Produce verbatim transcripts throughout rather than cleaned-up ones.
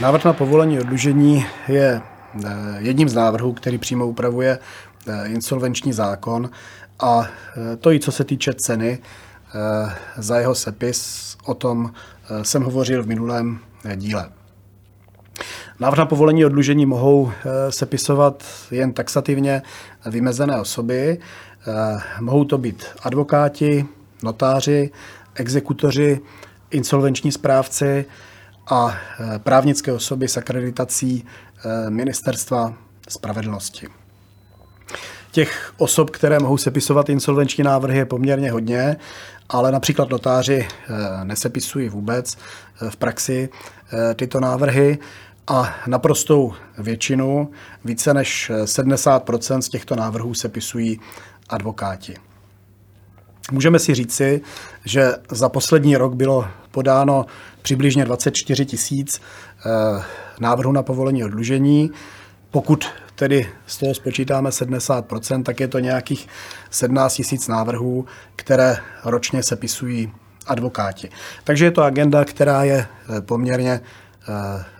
Návrh na povolení oddlužení je jedním z návrhů, který přímo upravuje insolvenční zákon, a to i co se týče ceny za jeho sepis, o tom jsem hovořil v minulém díle. Návrh na povolení oddlužení mohou sepisovat jen taxativně vymezené osoby. Mohou to být advokáti, notáři, exekutoři, insolvenční správci a právnické osoby s akreditací Ministerstva spravedlnosti. Těch osob, které mohou sepisovat insolvenční návrhy, je poměrně hodně, ale například notáři nesepisují vůbec v praxi tyto návrhy a naprostou většinu, více než sedmdesát procent z těchto návrhů sepisují advokáti. Můžeme si říci, že za poslední rok bylo podáno přibližně dvacet čtyři tisíc návrhů na povolení oddlužení. Pokud tedy z toho spočítáme sedmdesát procent, tak je to nějakých sedmnáct tisíc návrhů, které ročně sepisují advokáti. Takže je to agenda, která je poměrně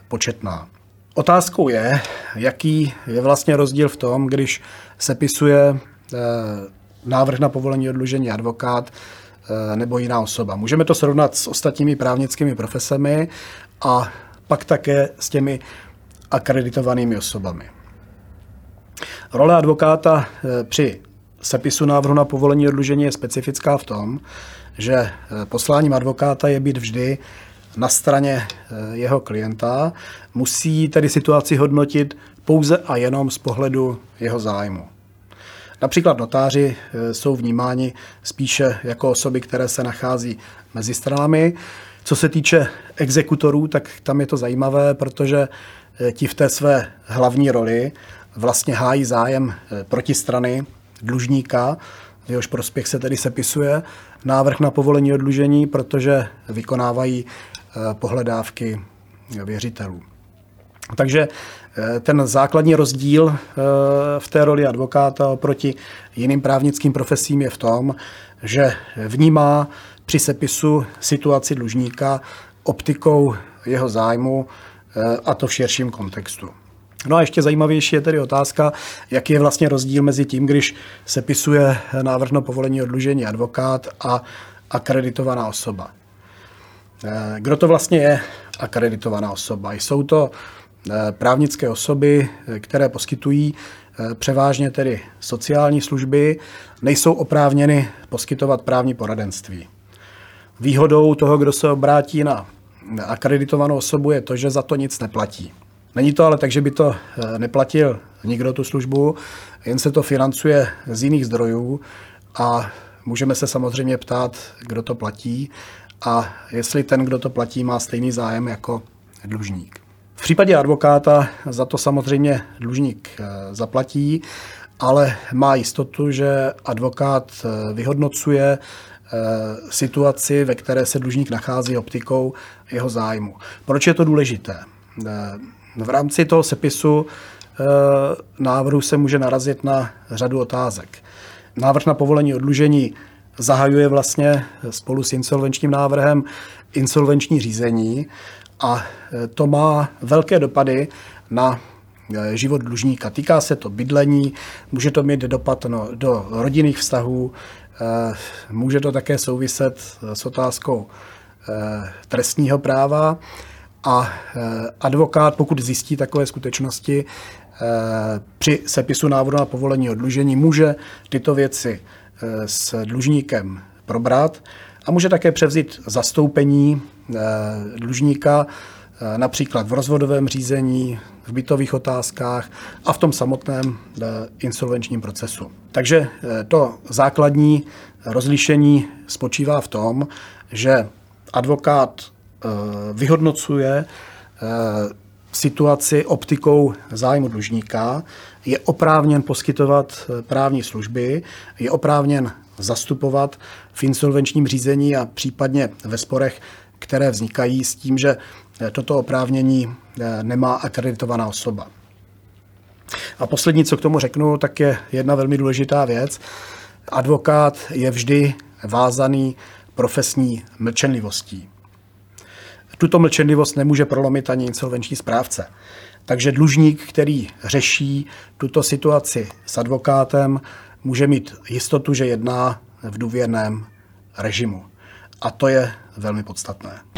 početná. Otázkou je, jaký je vlastně rozdíl v tom, když sepisuje návrh na povolení oddlužení advokát nebo jiná osoba. Můžeme to srovnat s ostatními právnickými profesemi a pak také s těmi akreditovanými osobami. Role advokáta při sepisu návrhu na povolení oddlužení je specifická v tom, že posláním advokáta je být vždy na straně jeho klienta, musí tedy situaci hodnotit pouze a jenom z pohledu jeho zájmu. Například notáři jsou vnímáni spíše jako osoby, které se nachází mezi stranami. Co se týče exekutorů, tak tam je to zajímavé, protože ti v té své hlavní roli vlastně hájí zájem protistrany dlužníka, v jehož prospěch se tedy sepisuje návrh na povolení oddlužení, protože vykonávají pohledávky věřitelů. Takže ten základní rozdíl v té roli advokáta oproti jiným právnickým profesím je v tom, že vnímá při sepisu situaci dlužníka optikou jeho zájmu, a to v širším kontextu. No a ještě zajímavější je tedy otázka, jaký je vlastně rozdíl mezi tím, když sepisuje návrh na povolení oddlužení advokát a akreditovaná osoba. Kdo to vlastně je akreditovaná osoba? Jsou to právnické osoby, které poskytují převážně tedy sociální služby, nejsou oprávněny poskytovat právní poradenství. Výhodou toho, kdo se obrátí na akreditovanou osobu, je to, že za to nic neplatí. Není to ale tak, že by to neplatil nikdo tu službu, jen se to financuje z jiných zdrojů a můžeme se samozřejmě ptát, kdo to platí a jestli ten, kdo to platí, má stejný zájem jako dlužník. V případě advokáta za to samozřejmě dlužník zaplatí, ale má jistotu, že advokát vyhodnocuje situaci, ve které se dlužník nachází, optikou jeho zájmu. Proč je to důležité? V rámci toho sepisu návrhu se může narazit na řadu otázek. Návrh na povolení oddlužení zahajuje vlastně spolu s insolvenčním návrhem insolvenční řízení a to má velké dopady na život dlužníka. Týká se to bydlení, může to mít dopad do rodinných vztahů, může to také souviset s otázkou trestního práva a advokát, pokud zjistí takové skutečnosti při sepisu návrhu na povolení oddlužení, může tyto věci s dlužníkem probrat a může také převzít zastoupení dlužníka například v rozvodovém řízení, v bytových otázkách a v tom samotném insolvenčním procesu. Takže to základní rozlišení spočívá v tom, že advokát vyhodnocuje situaci optikou zájmu dlužníka, je oprávněn poskytovat právní služby, je oprávněn zastupovat v insolvenčním řízení a případně ve sporech, které vznikají, s tím, že toto oprávnění nemá akreditovaná osoba. A poslední, co k tomu řeknu, tak je jedna velmi důležitá věc. Advokát je vždy vázaný profesní mlčenlivostí. tuto mlčenlivost nemůže prolomit ani insolvenční správce. Takže dlužník, který řeší tuto situaci s advokátem, může mít jistotu, že jedná v důvěrném režimu. A to je velmi podstatné.